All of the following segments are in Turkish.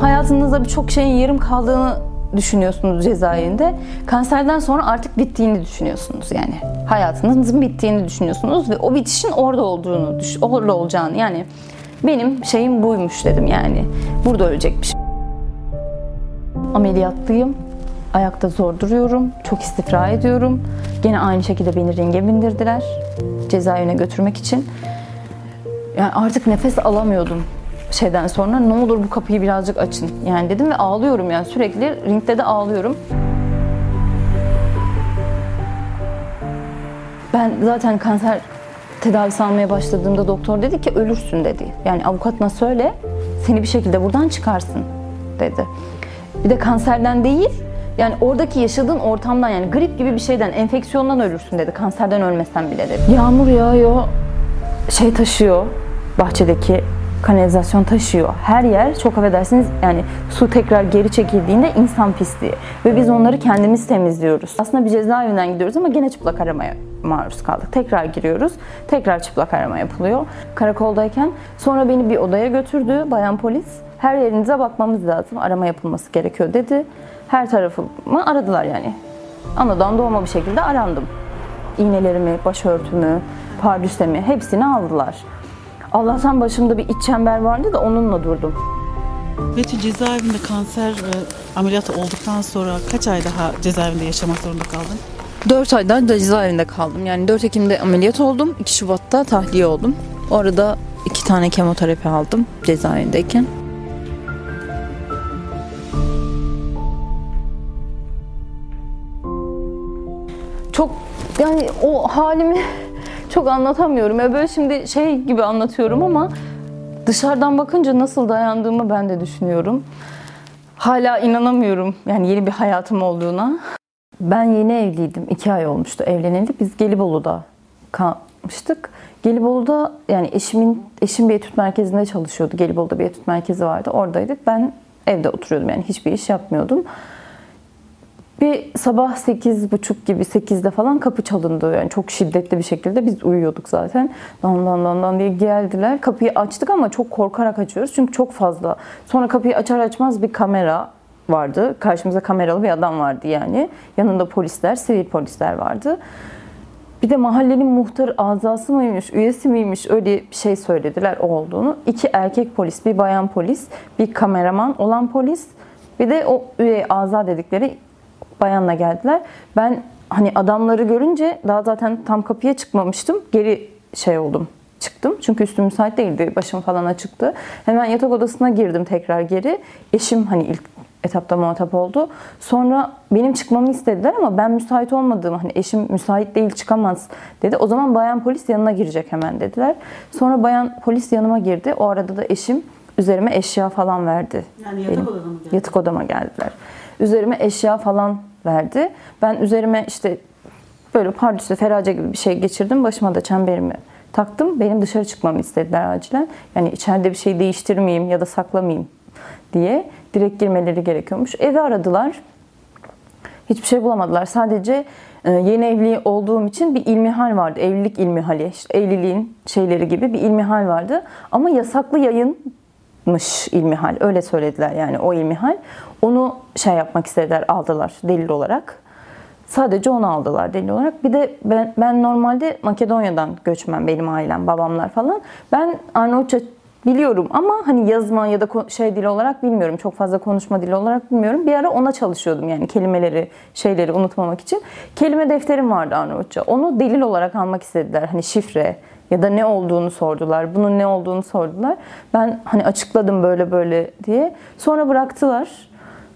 Hayatınızda birçok şeyin yarım kaldığını düşünüyorsunuz cezaevinde. Kanserden sonra artık bittiğini düşünüyorsunuz yani. Hayatınızın bittiğini düşünüyorsunuz ve o bitişin orada olduğunu, orada olacağını yani. Benim şeyim buymuş dedim yani. Burada ölecekmiş. Ameliyatlıyım. Ayakta zor duruyorum. Çok istifra ediyorum. Gene aynı şekilde beni ringe bindirdiler. Cezaevine götürmek için. Yani artık nefes alamıyordum. Şeyden sonra ne olur bu kapıyı birazcık açın yani dedim ve ağlıyorum yani sürekli ringde de ağlıyorum. Ben zaten kanser tedavisi almaya başladığımda doktor dedi ki ölürsün dedi. Yani avukatına söyle seni bir şekilde buradan çıkarsın dedi. Bir de kanserden değil yani oradaki yaşadığın ortamdan yani grip gibi bir şeyden enfeksiyondan ölürsün dedi. Kanserden ölmesen bile dedi. Yağmur yağıyor şey taşıyor bahçedeki kanalizasyon taşıyor. Her yer çok affedersiniz yani su tekrar geri çekildiğinde insan pisliği ve biz onları kendimiz temizliyoruz. Aslında bir cezaevinden gidiyoruz ama gene çıplak aramaya maruz kaldık. Tekrar giriyoruz. Tekrar çıplak arama yapılıyor. Karakoldayken sonra beni bir odaya götürdü bayan polis. Her yerinize bakmamız lazım. Arama yapılması gerekiyor dedi. Her tarafımı aradılar yani. Anadan doğma bir şekilde arandım. İğnelerimi, başörtümü, pardüsemi hepsini aldılar. Allah'tan başımda bir iç çember vardı da onunla durdum. Betül cezaevinde kanser ameliyatı olduktan sonra kaç ay daha cezaevinde yaşamak zorunda kaldın? 4 aydan da cezaevinde kaldım. Yani 4 Ekim'de ameliyat oldum, 2 Şubat'ta tahliye oldum. Orada 2 tane kemoterapi aldım cezaevindeyken. Çok yani o halimi... Çok anlatamıyorum. Böyle şimdi şey gibi anlatıyorum ama dışarıdan bakınca nasıl dayandığımı ben de düşünüyorum. Hala inanamıyorum yani yeni bir hayatım olduğuna. Ben yeni evliydim. 2 ay olmuştu evlenildi. Biz Gelibolu'da kalmıştık. Gelibolu'da yani eşim bir etüt merkezinde çalışıyordu. Gelibolu'da bir etüt merkezi vardı. Oradaydık. Ben evde oturuyordum yani hiçbir iş yapmıyordum. Bir sabah 8.30 gibi 8'de falan kapı çalındı yani çok şiddetli bir şekilde biz uyuyorduk zaten. Dan dan dan dan diye geldiler. Kapıyı açtık ama çok korkarak açıyoruz çünkü çok fazla. Sonra kapıyı açar açmaz bir kamera vardı. Karşımıza kameralı bir adam vardı yani. Yanında polisler, sivil polisler vardı. Bir de mahallenin muhtarı azası mıymış, üyesi miymiş öyle bir şey söylediler o olduğunu. 2 erkek polis, bir bayan polis, bir kameraman olan polis bir de o üye aza dedikleri bayanla geldiler. Ben hani adamları görünce daha zaten tam kapıya çıkmamıştım. Geri şey oldum. Çıktım. Çünkü üstüm müsait değildi. Başım falan açıktı. Hemen yatak odasına girdim tekrar geri. Eşim hani ilk etapta muhatap oldu. Sonra benim çıkmamı istediler ama ben müsait olmadığım hani eşim müsait değil çıkamaz dedi. O zaman bayan polis yanına girecek hemen dediler. Sonra bayan polis yanıma girdi. O arada da eşim üzerime eşya falan verdi. Yani yatak odama mı geldi? Yatak odama geldiler. Üzerime eşya falan verdi. Ben üzerime işte böyle pardüsü, ferace gibi bir şey geçirdim. Başıma da çemberimi taktım. Benim dışarı çıkmamı istediler acilen. Yani içeride bir şey değiştirmeyeyim ya da saklamayayım diye direkt girmeleri gerekiyormuş. Evi aradılar. Hiçbir şey bulamadılar. Sadece yeni evli olduğum için bir ilmihal vardı. Evlilik ilmihali, işte evliliğin şeyleri gibi bir ilmihal vardı. Ama yasaklı yayınmış ilmihal. Öyle söylediler yani o ilmihal. Onu şey yapmak istediler, aldılar delil olarak. Sadece onu aldılar delil olarak. Bir de ben normalde Makedonya'dan göçmen benim ailem, babamlar falan. Ben Arnavutça biliyorum ama hani yazma ya da şey dili olarak bilmiyorum. Çok fazla konuşma dili olarak bilmiyorum. Bir ara ona çalışıyordum yani kelimeleri, şeyleri unutmamak için. Kelime defterim vardı Arnavutça. Onu delil olarak almak istediler. Hani şifre ya da ne olduğunu sordular. Bunun ne olduğunu sordular. Ben hani açıkladım böyle böyle diye. Sonra bıraktılar.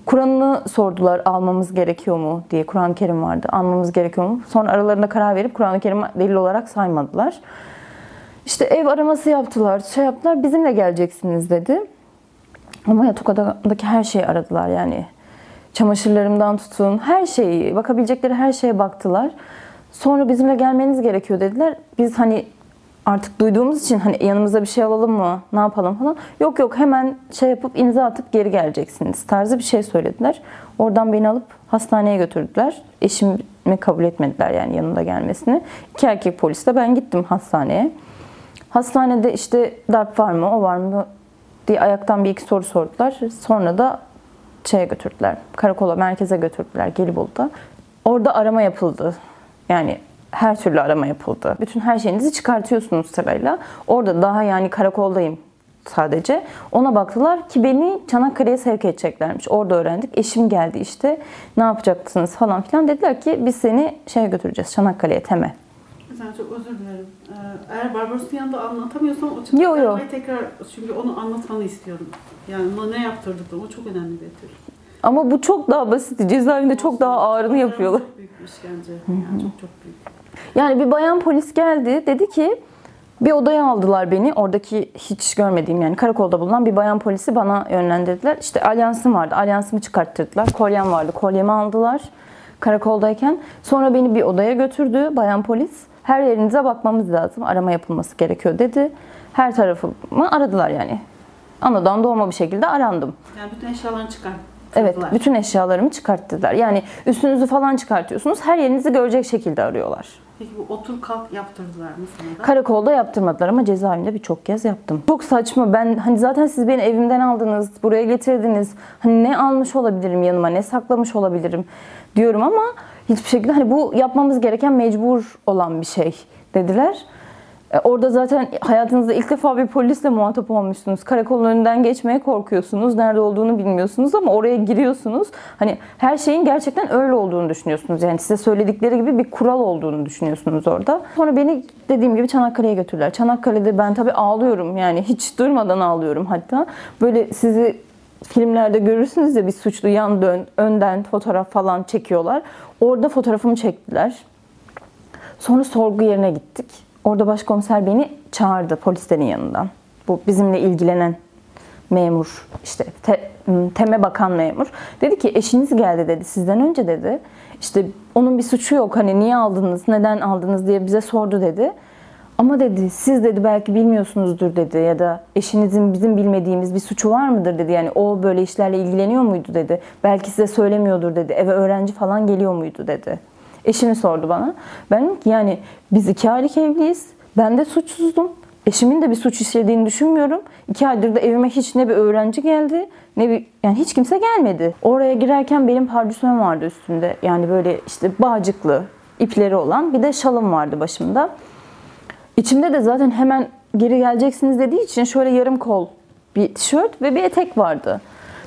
Kur'an'ını sordular almamız gerekiyor mu diye. Kur'an-ı Kerim vardı. Almamız gerekiyor mu? Sonra aralarında karar verip Kur'an-ı Kerim'i delil olarak saymadılar. İşte ev araması yaptılar. Şey yaptılar. Bizimle geleceksiniz dedi. Ama yatak odamdaki her şeyi aradılar yani. Çamaşırlarımdan tutun. Her şeyi. Bakabilecekleri her şeye baktılar. Sonra bizimle gelmeniz gerekiyor dediler. Biz hani artık duyduğumuz için hani yanımıza bir şey alalım mı, ne yapalım falan. Yok yok hemen şey yapıp imza atıp geri geleceksiniz tarzı bir şey söylediler. Oradan beni alıp hastaneye götürdüler. Eşimi kabul etmediler yani yanımda gelmesini. 2 erkek polis de ben gittim hastaneye. Hastanede işte darp var mı, o var mı diye ayaktan bir iki soru sordular. Sonra da şeye götürdüler. Karakola, merkeze götürdüler Gelibolu'da. Orada arama yapıldı. Yani her türlü arama yapıldı. Bütün her şeyinizi çıkartıyorsunuz sırayla. Orada daha yani karakoldayım sadece. Ona baktılar ki beni Çanakkale'ye sevk edeceklermiş. Orada öğrendik. Eşim geldi işte. Ne yapacaksınız falan filan. Dediler ki biz seni şeye götüreceğiz. Çanakkale'ye, Tem'e. Güzel, çok özür dilerim. Eğer Barbaros'un yanında anlatamıyorsam o Çanakkale'yi tekrar, çünkü onu anlatmanı istiyorum. Yani ne yaptırdık da o çok önemli bir tür. Ama bu çok daha basit. Cezaevinde çok daha ağırını yapıyorlar. Çok büyük bir işkence. Yani çok büyük. Yani bir bayan polis geldi. Dedi ki bir odaya aldılar beni. Oradaki hiç görmediğim yani karakolda bulunan bir bayan polisi bana yönlendirdiler. İşte alyansım vardı. Alyansımı çıkarttırdılar. Kolyem vardı. Kolyemi aldılar karakoldayken. Sonra beni bir odaya götürdü bayan polis. Her yerinize bakmamız lazım. Arama yapılması gerekiyor dedi. Her tarafımı aradılar yani. Anadan doğma bir şekilde arandım. Yani bütün eşyalarını çıkarttırdılar. Evet, bütün eşyalarımı çıkarttılar. Yani üstünüzü falan çıkartıyorsunuz. Her yerinizi görecek şekilde arıyorlar. Peki bu otur kalk yaptırdılar mı sana da? Karakolda yaptırmadılar ama cezaevinde birçok kez yaptım. Çok saçma. Ben hani zaten siz beni evimden aldınız, buraya getirdiniz. Hani ne almış olabilirim yanıma, ne saklamış olabilirim diyorum ama hiçbir şekilde hani bu yapmamız gereken mecbur olan bir şey dediler. Orada zaten hayatınızda ilk defa bir polisle muhatap olmuşsunuz. Karakolun önünden geçmeye korkuyorsunuz. Nerede olduğunu bilmiyorsunuz ama oraya giriyorsunuz. Hani her şeyin gerçekten öyle olduğunu düşünüyorsunuz. Yani size söyledikleri gibi bir kural olduğunu düşünüyorsunuz orada. Sonra beni dediğim gibi Çanakkale'ye götürdüler. Çanakkale'de ben tabii ağlıyorum yani hiç durmadan ağlıyorum hatta. Böyle sizi filmlerde görürsünüz ya bir suçlu yan dön, önden fotoğraf falan çekiyorlar. Orada fotoğrafımı çektiler. Sonra sorgu yerine gittik. Orada başkomiser beni çağırdı polislerin yanından. Bu bizimle ilgilenen memur, işte Tem'e bakan memur. Dedi ki eşiniz geldi dedi, sizden önce dedi. İşte onun bir suçu yok, hani niye aldınız, neden aldınız diye bize sordu dedi. Ama dedi siz dedi belki bilmiyorsunuzdur dedi ya da eşinizin bizim bilmediğimiz bir suçu var mıdır dedi. Yani o böyle işlerle ilgileniyor muydu dedi. Belki size söylemiyordur dedi, eve öğrenci falan geliyor muydu dedi. Eşimi sordu bana. Ben yani biz 2 aylık evliyiz. Ben de suçsuzdum. Eşimin de bir suç işlediğini düşünmüyorum. 2 aydır da evime hiç ne bir öğrenci geldi, ne bir yani hiç kimse gelmedi. Oraya girerken benim pardösüm vardı üstümde. Yani böyle işte bağcıklı, ipleri olan bir de şalım vardı başımda. İçimde de zaten hemen geri geleceksiniz dediği için şöyle yarım kol bir tişört ve bir etek vardı.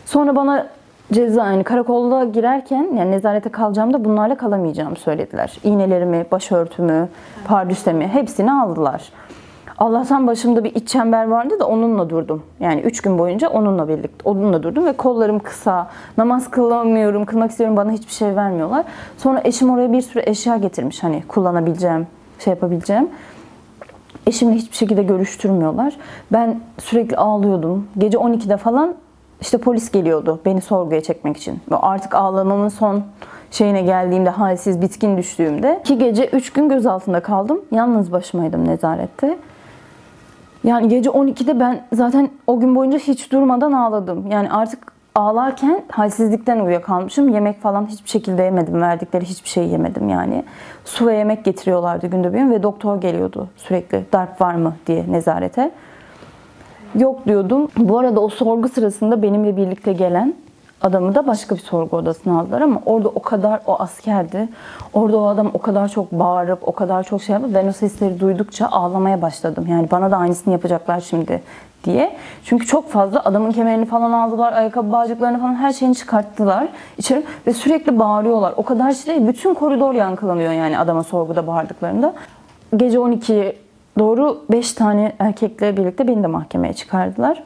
Sonra bana cezaevine, karakolda girerken yani nezarete kalacağımda bunlarla kalamayacağımı söylediler. İğnelerimi, başörtümü, pardüsemi hepsini aldılar. Allah'tan başımda bir iç çember vardı da onunla durdum. Yani 3 gün boyunca onunla birlikte, onunla durdum ve kollarım kısa. Namaz kılamıyorum, kılmak istiyorum, bana hiçbir şey vermiyorlar. Sonra eşim oraya bir sürü eşya getirmiş hani kullanabileceğim, şey yapabileceğim. Eşimle hiçbir şekilde görüştürmüyorlar. Ben sürekli ağlıyordum. Gece 12'de falan İşte polis geliyordu beni sorguya çekmek için. Artık ağlamamın son şeyine geldiğimde, halsiz, bitkin düştüğümde. 2 gece 3 gün gözaltında kaldım. Yalnız başımaydım nezarette. Yani gece 12'de ben zaten o gün boyunca hiç durmadan ağladım. Yani artık ağlarken halsizlikten uyuyakalmışım. Yemek falan hiçbir şekilde yemedim. Verdikleri hiçbir şey yemedim yani. Su ve yemek getiriyorlardı günde bir gün ve doktor geliyordu sürekli. Darp var mı diye nezarete. Yok diyordum. Bu arada o sorgu sırasında benimle birlikte gelen adamı da başka bir sorgu odasına aldılar ama orada o kadar, o askerdi. Orada o adam o kadar çok bağırıp, o kadar çok şey yapıp ben o sesleri duydukça ağlamaya başladım. Yani bana da aynısını yapacaklar şimdi diye. Çünkü çok fazla adamın kemerini falan aldılar, ayakkabı bağcıklarını falan her şeyini çıkarttılar içeri ve sürekli bağırıyorlar. O kadar şey, bütün koridor yankılanıyor yani adama sorguda bağırdıklarında. Gece 12'ye doğru 5 tane erkekle birlikte beni de mahkemeye çıkardılar.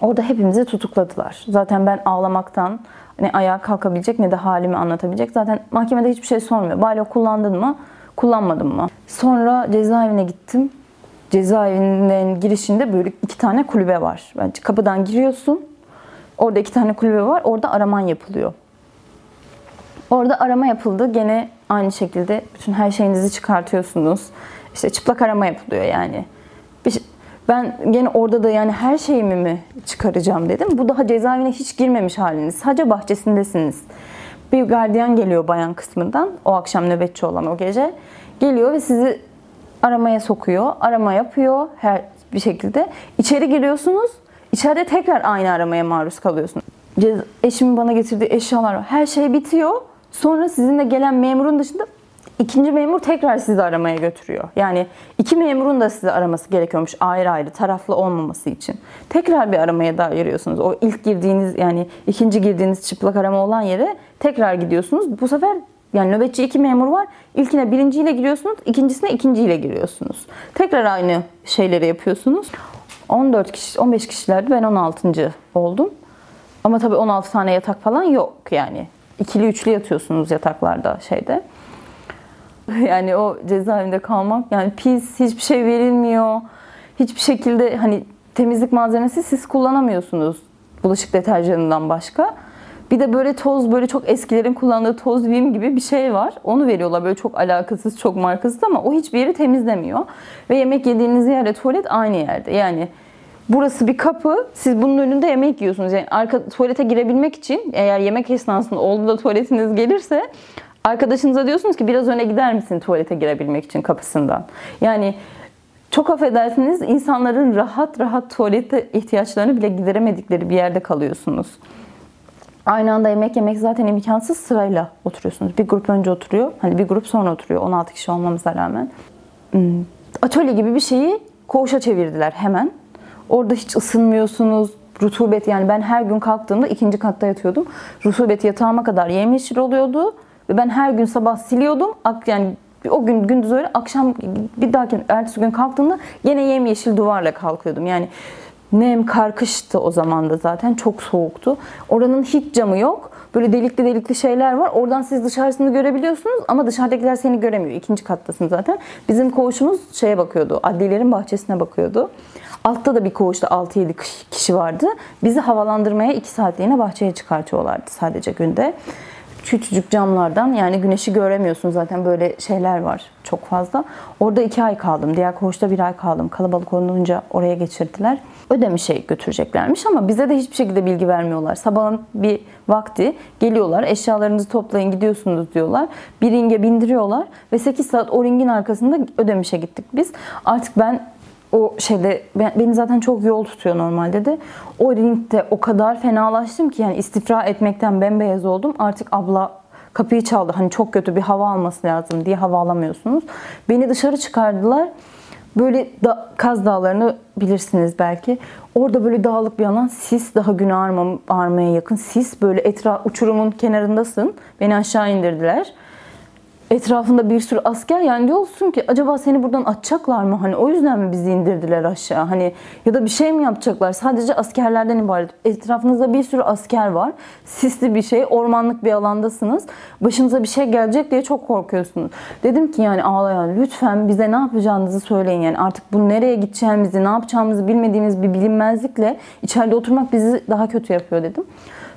Orada hepimizi tutukladılar. Zaten ben ağlamaktan ne ayağa kalkabilecek ne de halimi anlatabilecek. Zaten mahkemede hiçbir şey sormuyor. Balo kullandın mı, kullanmadın mı? Sonra cezaevine gittim. Cezaevinin girişinde böyle 2 tane kulübe var. Yani kapıdan giriyorsun. Orada 2 tane kulübe var. Orada araman yapılıyor. Orada arama yapıldı. Gene aynı şekilde bütün her şeyinizi çıkartıyorsunuz. İşte çıplak arama yapılıyor yani. Ben gene orada da yani her şeyimi mi çıkaracağım dedim. Bu daha cezaevine hiç girmemiş haliniz. Sadece bahçesindesiniz. Bir gardiyan geliyor bayan kısmından. O akşam nöbetçi olan o gece. Geliyor ve sizi aramaya sokuyor. Arama yapıyor her bir şekilde. İçeri giriyorsunuz. İçeride tekrar aynı aramaya maruz kalıyorsun. Eşimin bana getirdiği eşyalar var. Her şey bitiyor. Sonra sizinle gelen memurun dışında ikinci memur tekrar sizi aramaya götürüyor. Yani iki memurun da sizi araması gerekiyormuş ayrı ayrı, taraflı olmaması için. Tekrar bir aramaya daha giriyorsunuz. O ilk girdiğiniz, yani ikinci girdiğiniz çıplak arama olan yere tekrar gidiyorsunuz. Bu sefer yani nöbetçi iki memur var. İlkine birinciyle giriyorsunuz, ikincisine ikinciyle giriyorsunuz. Tekrar aynı şeyleri yapıyorsunuz. 14 kişi, 15 kişilerdi. Ben 16. oldum. Ama tabii 16 tane yatak falan yok yani. İkili üçlü yatıyorsunuz yataklarda şeyde. Yani o cezaevinde kalmak, yani pis, hiçbir şey verilmiyor. Hiçbir şekilde hani temizlik malzemesi siz kullanamıyorsunuz. Bulaşık deterjanından başka. Bir de böyle toz, böyle çok eskilerin kullandığı toz vim gibi bir şey var. Onu veriyorlar böyle çok alakasız, çok markasız ama o hiçbir yeri temizlemiyor. Ve yemek yediğiniz yerle tuvalet aynı yerde. Yani burası bir kapı, siz bunun önünde yemek yiyorsunuz. Yani arka tuvalete girebilmek için, eğer yemek esnasında oldu da tuvaletiniz gelirse, arkadaşınıza diyorsunuz ki biraz öne gider misin tuvalete girebilmek için kapısından. Yani çok affedersiniz, insanların rahat rahat tuvalete ihtiyaçlarını bile gideremedikleri bir yerde kalıyorsunuz. Aynı anda yemek yemek zaten imkansız, sırayla oturuyorsunuz. Bir grup önce oturuyor, hani bir grup sonra oturuyor, 16 kişi olmamıza rağmen. Atölye gibi bir şeyi koğuşa çevirdiler hemen. Orada hiç ısınmıyorsunuz, rutubet, yani ben her gün kalktığımda ikinci katta yatıyordum. Rutubet yatağıma kadar yemyeşil oluyordu ve ben her gün sabah siliyordum. Yani o gün gündüz öyle, akşam bir dahaki ertesi gün kalktığımda yine yemyeşil duvarla kalkıyordum. Yani nem karkıştı o zaman da zaten. Çok soğuktu. Oranın hiç camı yok. Böyle delikli delikli şeyler var. Oradan siz dışarısını görebiliyorsunuz ama dışarıdakiler seni göremiyor. İkinci kattasın zaten. Bizim koğuşumuz şeye bakıyordu. Adliyelerin bahçesine bakıyordu. Altta da bir koğuşta 6-7 kişi vardı. Bizi havalandırmaya 2 saatliğine bahçeye çıkartıyorlardı sadece günde. Küçücük camlardan, yani güneşi göremiyorsun zaten, böyle şeyler var çok fazla. Orada 2 ay kaldım. Diğer koğuşta 1 ay kaldım. Kalabalık olunca oraya geçirdiler. Ödemiş'e götüreceklermiş ama bize de hiçbir şekilde bilgi vermiyorlar. Sabahın bir vakti geliyorlar, eşyalarınızı toplayın gidiyorsunuz diyorlar. Bir ringe bindiriyorlar ve 8 saat o ringin arkasında Ödemiş'e gittik biz. Artık ben o şeyde, beni zaten çok yol tutuyor normalde de. O ringde o kadar fenalaştım ki, yani istifra etmekten bembeyaz oldum. Artık abla kapıyı çaldı. Hani çok kötü bir hava alması lazım diye, hava alamıyorsunuz. Beni dışarı çıkardılar. Böyle Kaz Dağları'nı bilirsiniz belki. Orada böyle dağlık bir alan, sis, daha gün ağarmaya yakın. Sis, böyle uçurumun kenarındasın. Beni aşağı indirdiler. Etrafında bir sürü asker, yani diyorsun ki acaba seni buradan atacaklar mı? Hani o yüzden mi bizi indirdiler aşağı? Hani ya da bir şey mi yapacaklar? Sadece askerlerden ibaret. Etrafınızda bir sürü asker var. Sisli bir şey, ormanlık bir alandasınız. Başınıza bir şey gelecek diye çok korkuyorsunuz. Dedim ki yani ağlayan, lütfen bize ne yapacağınızı söyleyin. Yani artık bu nereye gideceğimizi, ne yapacağımızı bilmediğimiz bir bilinmezlikle içeride oturmak bizi daha kötü yapıyor dedim.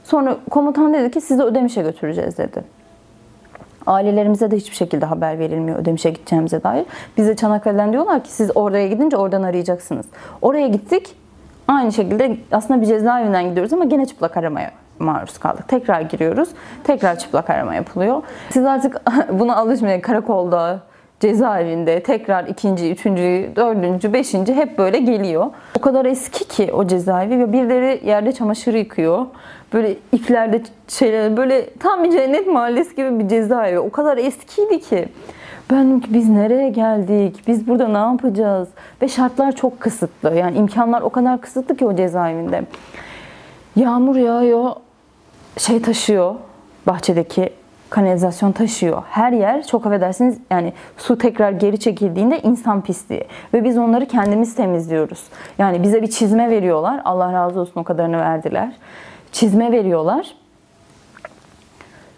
Sonra komutan dedi ki sizi Ödemiş'e götüreceğiz dedi. Ailelerimize de hiçbir şekilde haber verilmiyor Ödemiş'e gideceğimize dair. Bize Çanakkale'den diyorlar ki siz oraya gidince oradan arayacaksınız. Oraya gittik. Aynı şekilde aslında bir cezaevinden gidiyoruz ama gene çıplak aramaya maruz kaldık. Tekrar giriyoruz. Tekrar çıplak arama yapılıyor. Siz artık buna alışmayın. Karakolda, cezaevinde tekrar 2. 3. 4. 5. hep böyle geliyor. O kadar eski ki o cezaevi ve birileri yerde çamaşırı yıkıyor. Böyle iplerde şeyler, böyle tam bir cennet mahallesi gibi bir cezaevi. O kadar eskiydi ki. Ben biz nereye geldik? Biz burada ne yapacağız? Ve şartlar çok kısıtlı. Yani imkanlar o kadar kısıtlı ki o cezaevinde. Yağmur yağıyor. Şey taşıyor. Bahçedeki kanalizasyon taşıyor. Her yer, çok affedersiniz, yani su tekrar geri çekildiğinde insan pisliği. Ve biz onları kendimiz temizliyoruz. Yani bize bir çizme veriyorlar. Allah razı olsun o kadarını verdiler. Çizme veriyorlar.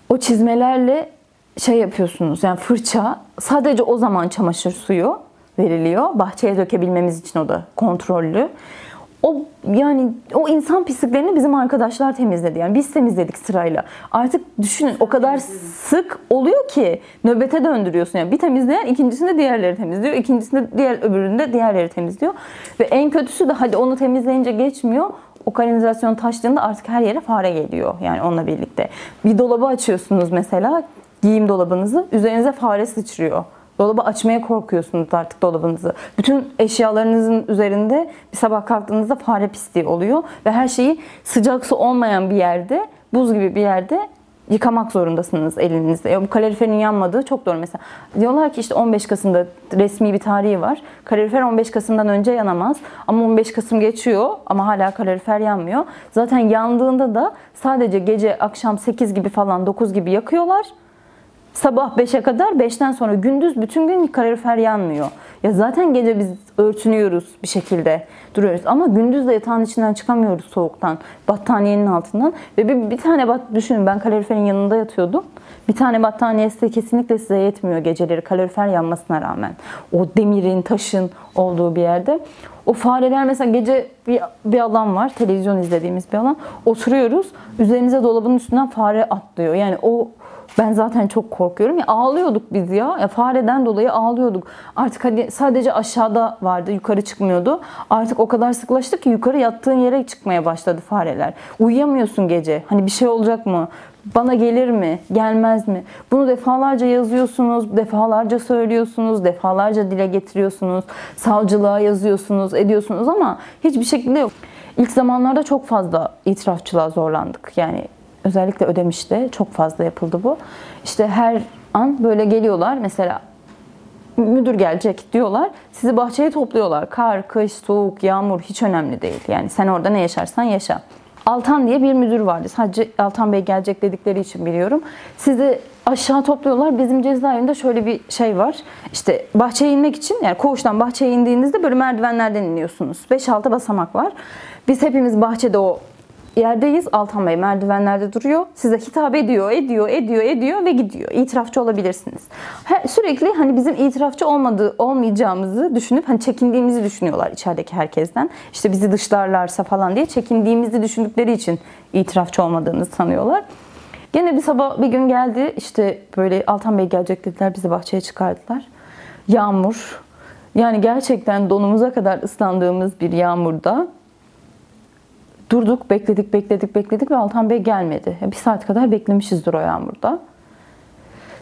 O çizmelerle şey yapıyorsunuz, yani fırça, sadece o zaman çamaşır suyu veriliyor. Bahçeye dökebilmemiz için, o da kontrollü. Yani o insan pisliklerini bizim arkadaşlar temizledi. Yani biz temizledik sırayla. Artık düşünün, o kadar sık oluyor ki nöbete döndürüyorsun. Yani bir temizleyen ikincisinde diğerleri temizliyor. İkincisinde öbüründe diğerleri temizliyor. Ve en kötüsü de hadi onu temizleyince geçmiyor. O kanalizasyon taştığında artık her yere fare geliyor. Yani onunla birlikte. Bir dolabı açıyorsunuz mesela, giyim dolabınızı. Üzerinize fare sıçrıyor. Dolabı açmaya korkuyorsunuz artık dolabınızı. Bütün eşyalarınızın üzerinde bir sabah kalktığınızda fare pisliği oluyor ve her şeyi sıcak su olmayan bir yerde, buz gibi bir yerde yıkamak zorundasınız elinizde. Ya bu kaloriferin yanmadığı çok doğru mesela. Diyorlar ki işte 15 Kasım'da resmi bir tarihi var. Kalorifer 15 Kasım'dan önce yanamaz. Ama 15 Kasım geçiyor ama hala kalorifer yanmıyor. Zaten yandığında da sadece gece akşam 8 gibi falan 9 gibi yakıyorlar. Sabah 5'e kadar, 5'ten sonra gündüz bütün gün kalorifer yanmıyor. Ya zaten gece biz örtünüyoruz bir şekilde, duruyoruz. Ama gündüz de yatağın içinden çıkamıyoruz soğuktan, battaniyenin altından. Ve bir tane düşünün, ben kaloriferin yanında yatıyordum. Bir tane battaniyesi de kesinlikle size yetmiyor geceleri kalorifer yanmasına rağmen. O demirin, taşın olduğu bir yerde. O fareler mesela gece bir alan var, televizyon izlediğimiz bir alan. Oturuyoruz, üzerimize dolabın üstünden fare atlıyor. Yani o... Ben zaten çok korkuyorum. Ya ağlıyorduk biz ya. Fareden dolayı ağlıyorduk. Artık hani sadece aşağıda vardı, yukarı çıkmıyordu. Artık o kadar sıklaştı ki yukarı yattığın yere çıkmaya başladı fareler. Uyuyamıyorsun gece. Hani bir şey olacak mı? Bana gelir mi? Gelmez mi? Bunu defalarca yazıyorsunuz, defalarca söylüyorsunuz, defalarca dile getiriyorsunuz. Savcılığa yazıyorsunuz, ediyorsunuz ama hiçbir şekilde yok. İlk zamanlarda çok fazla itirafçılığa zorlandık. Yani özellikle Ödemiş'te çok fazla yapıldı bu. İşte her an böyle geliyorlar. Mesela müdür gelecek diyorlar. Sizi bahçeye topluyorlar. Kar, kış, soğuk, yağmur hiç önemli değil. Yani sen orada ne yaşarsan yaşa. Altan diye bir müdür vardı. Sadece Altan Bey gelecek dedikleri için biliyorum. Sizi aşağı topluyorlar. Bizim cezaevinde şöyle bir şey var. İşte bahçeye inmek için, yani koğuştan bahçeye indiğinizde böyle merdivenlerden iniyorsunuz. 5-6 basamak var. Biz hepimiz bahçede o yerdeyiz. Altan Bey merdivenlerde duruyor. Size hitap ediyor ve gidiyor. İtirafçı olabilirsiniz. Sürekli hani bizim itirafçı olmayacağımızı düşünüp hani çekindiğimizi düşünüyorlar içerideki herkesten. İşte bizi dışlarlarsa falan diye çekindiğimizi düşündükleri için itirafçı olmadığımızı sanıyorlar. Gene bir gün geldi. İşte böyle Altan Bey gelecek dediler. Bizi bahçeye çıkardılar. Yağmur. Yani gerçekten donumuza kadar ıslandığımız bir yağmurda durduk, bekledik ve Altan Bey gelmedi. Bir saat kadar beklemişizdir o yağmurda.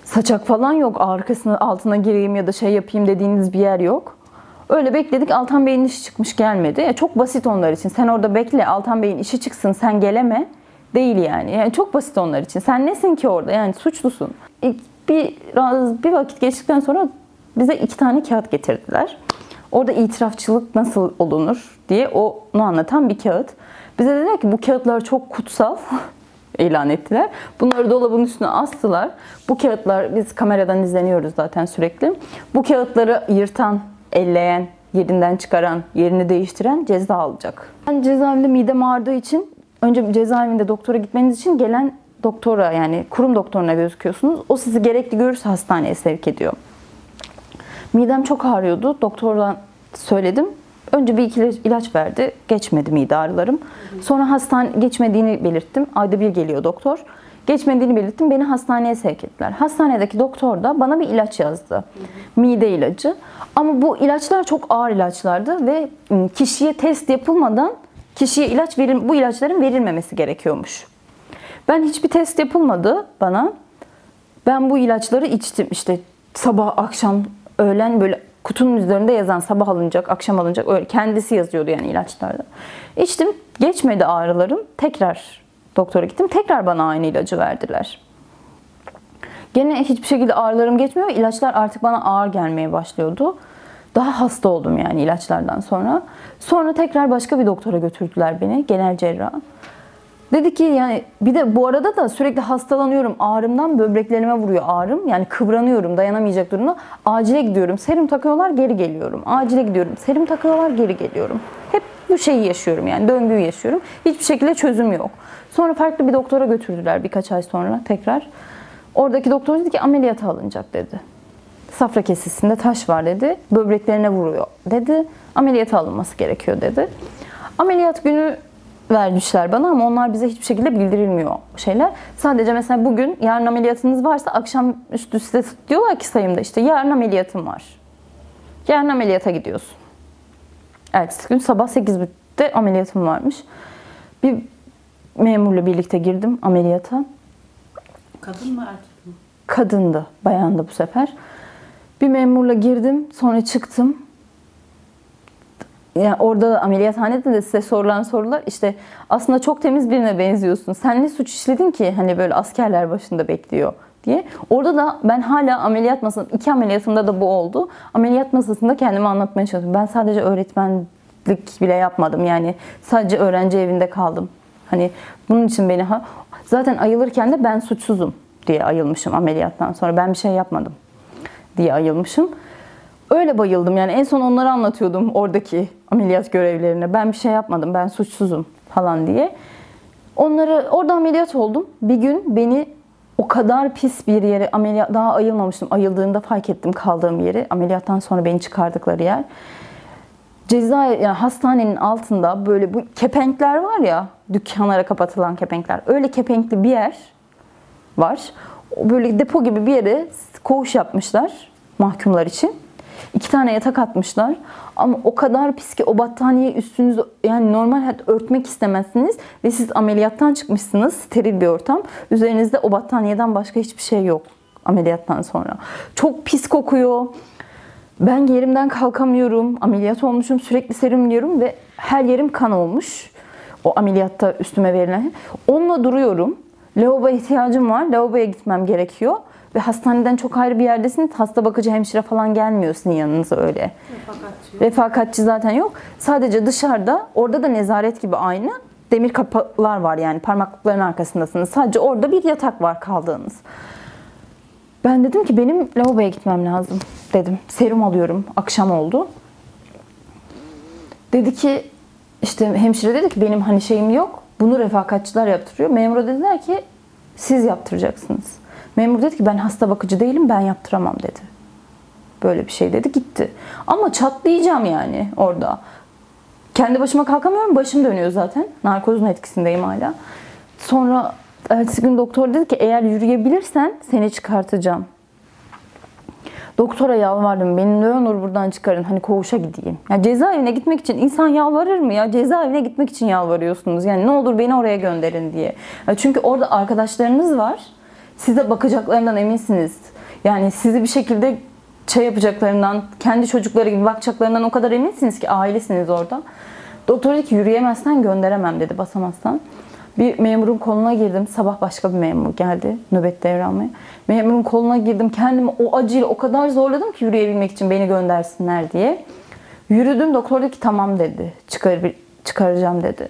Saçak falan yok, arkasına, altına gireyim ya da şey yapayım dediğiniz bir yer yok. Öyle bekledik, Altan Bey'in işi çıkmış gelmedi. Çok basit onlar için. Sen orada bekle, Altan Bey'in işi çıksın, sen geleme. Değil yani. Çok basit onlar için. Sen nesin ki orada? Yani suçlusun. Bir vakit geçtikten sonra bize 2 tane kağıt getirdiler. Orada itirafçılık nasıl olunur diye onu anlatan bir kağıt. Bize dediler ki bu kağıtlar çok kutsal ilan ettiler. Bunları dolabın üstüne astılar. Bu kağıtlar, biz kameradan izleniyoruz zaten sürekli. Bu kağıtları yırtan, elleyen, yerinden çıkaran, yerini değiştiren ceza alacak. Ben cezaevinde midem ağrıdığı için önce cezaevinde doktora gitmeniz için gelen doktora, yani kurum doktoruna gözüküyorsunuz. O sizi gerekli görürse hastaneye sevk ediyor. Midem çok ağrıyordu. Doktordan söyledim. Önce bir iki ilaç verdi. Geçmedi mide ağrılarım. Sonra geçmediğini belirttim. Ayda bir geliyor doktor. Geçmediğini belirttim. Beni hastaneye sevk ettiler. Hastanedeki doktor da bana bir ilaç yazdı. Mide ilacı. Ama bu ilaçlar çok ağır ilaçlardı ve kişiye test yapılmadan kişiye bu ilaçların verilmemesi gerekiyormuş. Ben hiçbir test yapılmadı bana. Ben bu ilaçları içtim. İşte sabah, akşam, öğlen böyle kutunun üzerinde yazan sabah alınacak, akşam alınacak. Öyle kendisi yazıyordu yani ilaçlarda. İçtim. Geçmedi ağrılarım. Tekrar doktora gittim. Tekrar bana aynı ilacı verdiler. Gene hiçbir şekilde ağrılarım geçmiyor. İlaçlar artık bana ağır gelmeye başlıyordu. Daha hasta oldum yani ilaçlardan sonra. Sonra tekrar başka bir doktora götürdüler beni. Genel cerrah. Dedi ki yani bir de bu arada da sürekli hastalanıyorum. Ağrımdan böbreklerime vuruyor ağrım. Yani kıvranıyorum, dayanamayacak durumda. Acile gidiyorum. Serum takıyorlar, geri geliyorum. Acile gidiyorum. Serum takıyorlar, geri geliyorum. Hep bu şeyi yaşıyorum yani. Döngüyü yaşıyorum. Hiçbir şekilde çözüm yok. Sonra farklı bir doktora götürdüler birkaç ay sonra tekrar. Oradaki doktor dedi ki ameliyata alınacak dedi. Safra kesesinde taş var dedi. Böbreklerine vuruyor dedi. Ameliyata alınması gerekiyor dedi. Ameliyat günü vermişler bana ama onlar bize hiçbir şekilde bildirilmiyor şeyler. Sadece mesela bugün yarın ameliyatınız varsa akşamüstü size diyorlar ki sayımda işte yarın ameliyatım var. Yarın ameliyata gidiyorsun. Ertesi gün sabah 8.30'da ameliyatım varmış. Bir memurla birlikte girdim ameliyata. Kadın mı erkek mi? Kadındı, bayandı bu sefer. Bir memurla girdim, sonra çıktım. Yani orada ameliyathanede de size sorulan sorular işte aslında çok temiz birine benziyorsun. Sen ne suç işledin ki hani böyle askerler başında bekliyor diye. Orada da ben hala ameliyat masasında, iki ameliyatımda da bu oldu. Ameliyat masasında kendimi anlatmaya çalıştım. Ben sadece öğretmenlik bile yapmadım. Yani sadece öğrenci evinde kaldım. Hani bunun için beni zaten ayılırken de ben suçsuzum diye ayılmışım ameliyattan sonra. Ben bir şey yapmadım diye ayılmışım. Öyle bayıldım yani en son onları anlatıyordum oradaki ameliyat görevlerine. Ben bir şey yapmadım, ben suçsuzum falan diye. Onları orada ameliyat oldum. Bir gün beni o kadar pis bir yere ameliyat daha ayılmamıştım. Ayıldığımda fark ettim kaldığım yeri. Ameliyattan sonra beni çıkardıkları yer. Yani hastanenin altında böyle bu kepenkler var ya, dükkanlara kapatılan kepenkler. Öyle kepenkli bir yer var. Böyle depo gibi bir yere koğuş yapmışlar mahkumlar için. 2 tane yatak atmışlar ama o kadar pis ki o battaniye üstünüzü yani normal örtmek istemezsiniz ve siz ameliyattan çıkmışsınız, steril bir ortam. Üzerinizde o battaniyeden başka hiçbir şey yok ameliyattan sonra. Çok pis kokuyor. Ben yerimden kalkamıyorum. Ameliyat olmuşum. Sürekli serumluyorum ve her yerim kan olmuş. O ameliyatta üstüme verilen. Onunla duruyorum. Lavaboya ihtiyacım var. Lavaboya gitmem gerekiyor. Ve hastaneden çok ayrı bir yerdesin. Hasta bakıcı hemşire falan gelmiyor sizin yanınıza öyle. Refakatçi. Refakatçi zaten yok. Sadece dışarıda, orada da nezaret gibi aynı. Demir kapaklar var yani parmaklıkların arkasındasınız. Sadece orada bir yatak var kaldığınız. Ben dedim ki benim lavaboya gitmem lazım dedim. Serum alıyorum. Akşam oldu. Dedi ki işte hemşire dedi ki benim hani şeyim yok. Bunu refakatçiler yaptırıyor. Memura dediler ki siz yaptıracaksınız. Memur dedi ki ben hasta bakıcı değilim, ben yaptıramam dedi. Böyle bir şey dedi, gitti. Ama çatlayacağım yani orada. Kendi başıma kalkamıyorum, başım dönüyor zaten. Narkozun etkisindeyim hala. Sonra ertesi gün doktor dedi ki eğer yürüyebilirsen seni çıkartacağım. Doktora yalvardım, beni ne olur buradan çıkarın, hani koğuşa gideyim. Ya cezaevine gitmek için insan yalvarır mı ya? Cezaevine gitmek için yalvarıyorsunuz. Yani ne olur beni oraya gönderin diye. Ya çünkü orada arkadaşlarınız var. Size bakacaklarından eminsiniz. Yani sizi bir şekilde şey yapacaklarından, kendi çocukları gibi bakacaklarından o kadar eminsiniz ki ailesiniz orada. Doktor dedi ki yürüyemezsen gönderemem dedi, basamazsan. Bir memurun koluna girdim. Sabah başka bir memur geldi nöbet devralmaya. Memurun koluna girdim. Kendimi o acıyla o kadar zorladım ki yürüyebilmek için beni göndersinler diye. Yürüdüm, doktor dedi ki tamam dedi. Çıkaracağım dedi.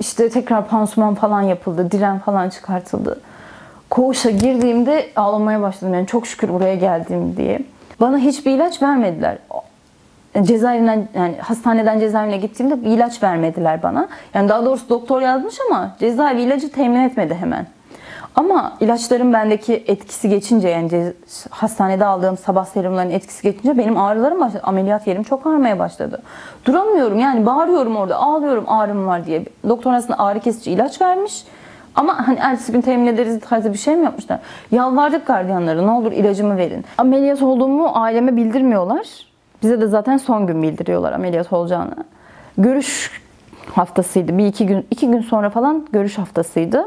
İşte tekrar pansuman falan yapıldı. Diren falan çıkartıldı. Koğuşa girdiğimde ağlamaya başladım. Yani çok şükür buraya geldim diye. Bana hiçbir ilaç vermediler. Cezaevinden, yani hastaneden cezaevine gittiğimde bir ilaç vermediler bana. Yani daha doğrusu doktor yazmış ama cezaevi ilacı temin etmedi hemen. Ama ilaçların bendeki etkisi geçince yani hastanede aldığım sabah serumlarının etkisi geçince benim ağrılarım başladı. Ameliyat yerim çok ağrımaya başladı. Duramıyorum yani bağırıyorum orada, ağlıyorum ağrım var diye. Doktor aslında ağrı kesici ilaç vermiş. Ama hani ertesi gün temin ederiz tarzı bir şey mi yapmışlar? Yalvardık gardiyanlara, ne olur ilacımı verin. Ameliyat olduğumu aileme bildirmiyorlar. Bize de zaten son gün bildiriyorlar ameliyat olacağını. Görüş haftasıydı. İki gün sonra falan görüş haftasıydı.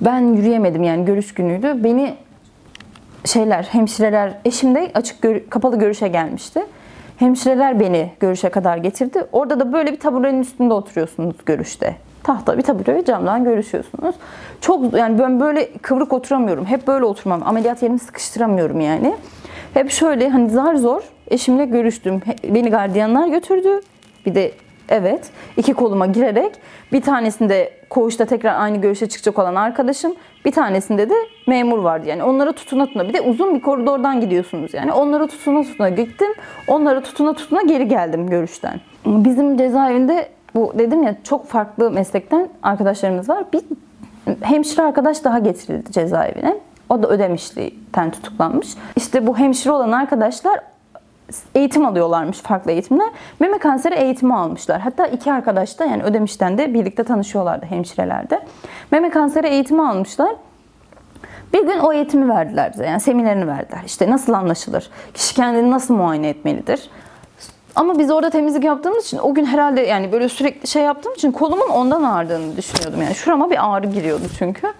Ben yürüyemedim yani görüş günüydü. Beni hemşireler, eşim de kapalı görüşe gelmişti. Hemşireler beni görüşe kadar getirdi. Orada da böyle bir taburenin üstünde oturuyorsunuz görüşte. Tahta bir tabure ve camdan görüşüyorsunuz. Çok yani ben böyle kıvrık oturamıyorum. Hep böyle oturmam. Ameliyat yerimi sıkıştıramıyorum yani. Hep şöyle hani zar zor eşimle görüştüm. Beni gardiyanlar götürdü. Bir de evet iki koluma girerek bir tanesinde koğuşta tekrar aynı görüşe çıkacak olan arkadaşım. Bir tanesinde de memur vardı. Yani onlara tutuna tutuna bir de uzun bir koridordan gidiyorsunuz. Yani onlara tutuna tutuna gittim. Onlara tutuna tutuna geri geldim görüşten. Bizim cezaevinde bu dedim ya çok farklı meslekten arkadaşlarımız var. Bir hemşire arkadaş daha getirildi cezaevine. O da Ödemiş'ten tutuklanmış. İşte bu hemşire olan arkadaşlar eğitim alıyorlarmış, farklı eğitimler. Meme kanseri eğitimi almışlar. Hatta iki arkadaş da yani Ödemiş'ten de birlikte tanışıyorlardı hemşirelerde. Meme kanseri eğitimi almışlar. Bir gün o eğitimi verdiler bize. Yani seminerini verdiler. İşte nasıl anlaşılır? Kişi kendini nasıl muayene etmelidir? Ama biz orada temizlik yaptığımız için o gün herhalde yani böyle sürekli şey yaptığım için kolumun ondan ağrıdığını düşünüyordum. Yani şurama bir ağrı giriyordu çünkü.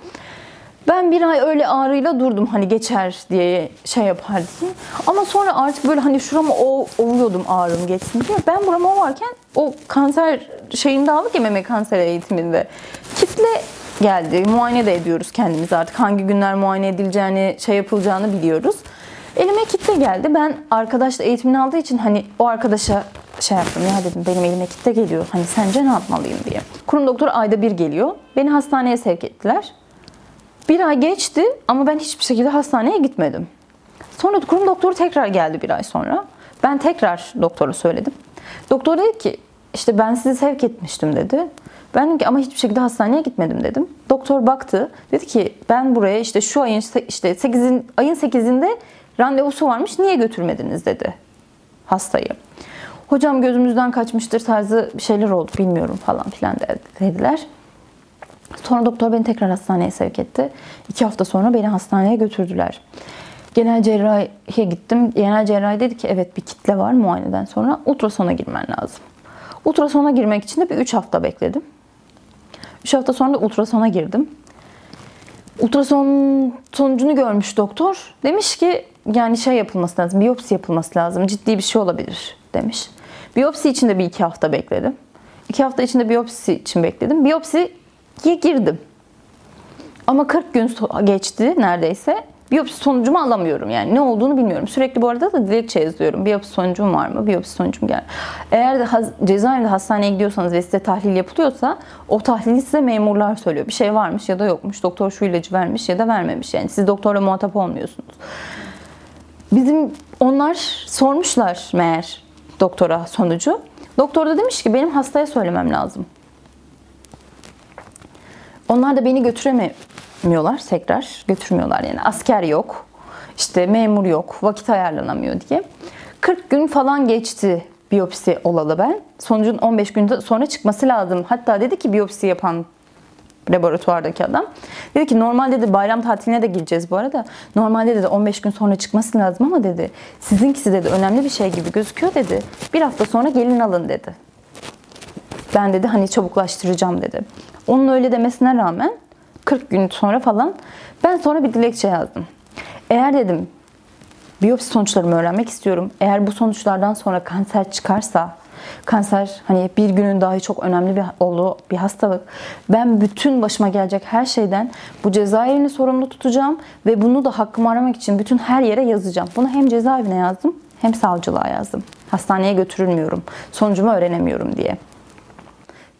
Ben bir ay öyle ağrıyla durdum, hani geçer diye şey yapardım. Ama sonra artık böyle hani şurama ovuyordum ağrım geçsin diye. Ben burama ovarken o kanser şeyimde aldık ya, meme kanser eğitiminde. Kitle geldi. Muayene de ediyoruz kendimizi artık. Hangi günler muayene edileceğini, şey yapılacağını biliyoruz. Elime kitle geldi. Ben arkadaş da eğitimini aldığı için hani o arkadaşa şey yaptım, ya dedim benim elime kitle geliyor, hani sence ne yapmalıyım diye. Kurum doktor ayda bir geliyor. Beni hastaneye sevk ettiler. Bir ay geçti ama ben hiçbir şekilde hastaneye gitmedim. Sonra kurum doktoru tekrar geldi bir ay sonra. Ben tekrar doktora söyledim. Doktor dedi ki işte ben sizi sevk etmiştim dedi. Ben dedim ki ama hiçbir şekilde hastaneye gitmedim dedim. Doktor baktı, dedi ki ben buraya işte şu ayın işte ayın 8'inde randevusu varmış, niye götürmediniz dedi hastayı. Hocam gözümüzden kaçmıştır tarzı bir şeyler oldu, bilmiyorum falan filan dediler. Sonra doktor beni tekrar hastaneye sevk etti. 2 hafta sonra beni hastaneye götürdüler. Genel cerrahiye gittim. Genel cerrahi dedi ki evet bir kitle var, muayeneden sonra ultrasona girmen lazım. Ultrasona girmek için de bir 3 hafta bekledim. 3 hafta sonra da ultrasona girdim. Ultrason sonucunu görmüş doktor. Demiş ki yani şey yapılması lazım, biyopsi yapılması lazım. Ciddi bir şey olabilir demiş. Biyopsi için de bir 2 hafta bekledim. 2 hafta içinde biyopsi için bekledim. Biyopsiye girdim. Ama 40 gün geçti neredeyse. Biyopsi sonucumu alamıyorum yani. Ne olduğunu bilmiyorum. Sürekli bu arada da dilekçe yazıyorum. Biyopsi sonucum var mı? Biyopsi sonucum geldi. Eğer de Cezayir'de hastaneye gidiyorsanız ve size tahlil yapılıyorsa o tahlili size memurlar söylüyor. Bir şey varmış ya da yokmuş. Doktor şu ilacı vermiş ya da vermemiş. Yani siz doktorla muhatap olmuyorsunuz. Onlar sormuşlar meğer doktora sonucu. Doktor da demiş ki benim hastaya söylemem lazım. Onlar da beni götüremiyorlar tekrar. Götürmüyorlar yani. Asker yok. İşte memur yok. Vakit ayarlanamıyor diye. 40 gün falan geçti biyopsi olalı ben. Sonucun 15 gün sonra çıkması lazım. Hatta dedi ki biyopsi yapan laboratuvardaki adam. Dedi ki normalde de bayram tatiline de gireceğiz bu arada. Normalde de 15 gün sonra çıkması lazım ama dedi. Sizinkisi dedi önemli bir şey gibi gözüküyor dedi. 1 hafta sonra gelin alın dedi. Ben dedi hani çabuklaştıracağım dedi. Onun öyle demesine rağmen 40 gün sonra falan ben sonra bir dilekçe yazdım. Eğer dedim biyopsi sonuçlarımı öğrenmek istiyorum. Eğer bu sonuçlardan sonra kanser çıkarsa, kanser hani bir günün dahi çok önemli olduğu bir hastalık. Ben bütün başıma gelecek her şeyden bu cezaevini sorumlu tutacağım ve bunu da hakkımı aramak için bütün her yere yazacağım. Bunu hem cezaevine yazdım hem savcılığa yazdım. Hastaneye götürülmüyorum, sonucumu öğrenemiyorum diye.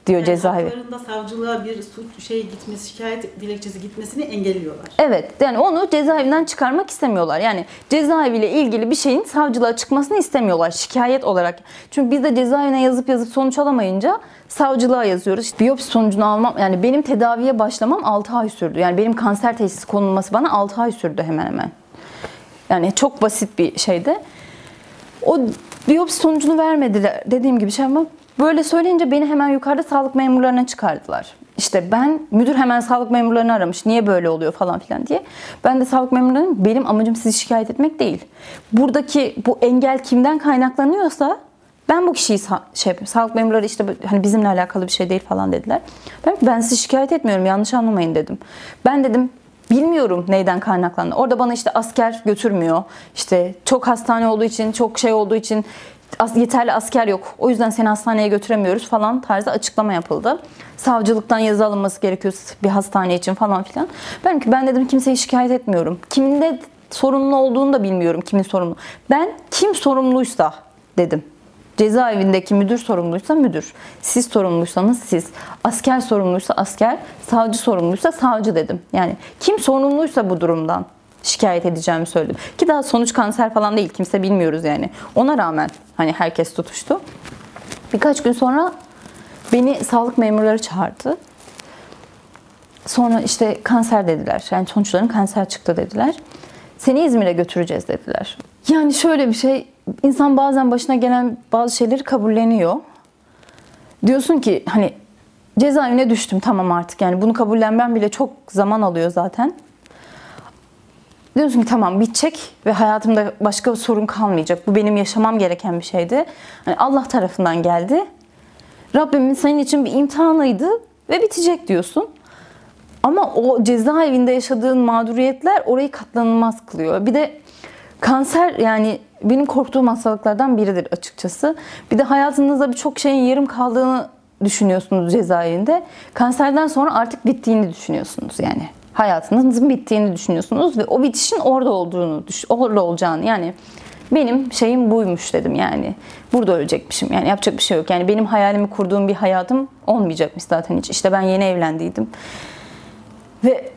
Diyor yani cezaevi. Haklarında savcılığa bir suç gitmesi, şikayet dilekçesi gitmesini engelliyorlar. Evet. Yani onu cezaevinden çıkarmak istemiyorlar. Yani cezaeviyle ilgili bir şeyin savcılığa çıkmasını istemiyorlar şikayet olarak. Çünkü biz de cezaevine yazıp sonuç alamayınca savcılığa yazıyoruz. İşte biyopsi sonucunu almam, yani benim tedaviye başlamam 6 ay sürdü. Yani benim kanser teşhisi konulması bana 6 ay sürdü hemen hemen. Yani çok basit bir şeydi. O biyopsi sonucunu vermediler. Dediğim gibi şey ama böyle söyleyince beni hemen yukarıda sağlık memurlarına çıkardılar. İşte müdür hemen sağlık memurlarını aramış. Niye böyle oluyor falan filan diye. Ben de sağlık memurlarının benim amacım sizi şikayet etmek değil. Buradaki bu engel kimden kaynaklanıyorsa ben bu kişiyi yapayım. Sağlık memurları işte hani bizimle alakalı bir şey değil falan dediler. Ben sizi şikayet etmiyorum, yanlış anlamayın dedim. Ben dedim bilmiyorum neyden kaynaklandı. Orada bana işte asker götürmüyor. İşte çok hastane olduğu için, çok şey olduğu için yeterli asker yok. O yüzden seni hastaneye götüremiyoruz falan tarzı açıklama yapıldı. Savcılıktan yazı alınması gerekiyor bir hastane için falan filan. Ben dedim kimseyi şikayet etmiyorum. Kimde sorumlu olduğunu da bilmiyorum, kimin sorumlu. Ben kim sorumluysa dedim. Cezaevindeki müdür sorumluysa müdür. Siz sorumluysanız siz. Asker sorumluysa asker. Savcı sorumluysa savcı dedim. Yani kim sorumluysa bu durumdan şikayet edeceğimi söyledim. Ki daha sonuç kanser falan değil. Kimse bilmiyoruz yani. Ona rağmen hani herkes tutuştu. Birkaç gün sonra beni sağlık memurları çağırdı. Sonra işte kanser dediler. Yani sonuçların kanser çıktı dediler. Seni İzmir'e götüreceğiz dediler. Yani şöyle bir şey. İnsan bazen başına gelen bazı şeyleri kabulleniyor. Diyorsun ki hani cezaevine düştüm tamam artık. Yani bunu kabullenmem bile çok zaman alıyor zaten. Diyorsun ki tamam bitecek ve hayatımda başka sorun kalmayacak. Bu benim yaşamam gereken bir şeydi. Yani Allah tarafından geldi. Rabbimin senin için bir imtihanıydı ve bitecek diyorsun. Ama o cezaevinde yaşadığın mağduriyetler orayı katlanılmaz kılıyor. Bir de kanser, yani benim korktuğum hastalıklardan biridir açıkçası. Bir de hayatınızda birçok şeyin yarım kaldığını düşünüyorsunuz cezaevinde. Kanserden sonra artık bittiğini düşünüyorsunuz yani. Hayatınızın bittiğini düşünüyorsunuz ve o bitişin orada olduğunu, orada olacağını, yani benim şeyim buymuş dedim yani. Burada ölecekmişim yani, yapacak bir şey yok. Yani benim hayalimi kurduğum bir hayatım olmayacakmış zaten hiç. İşte ben yeni evlendiydim. Ve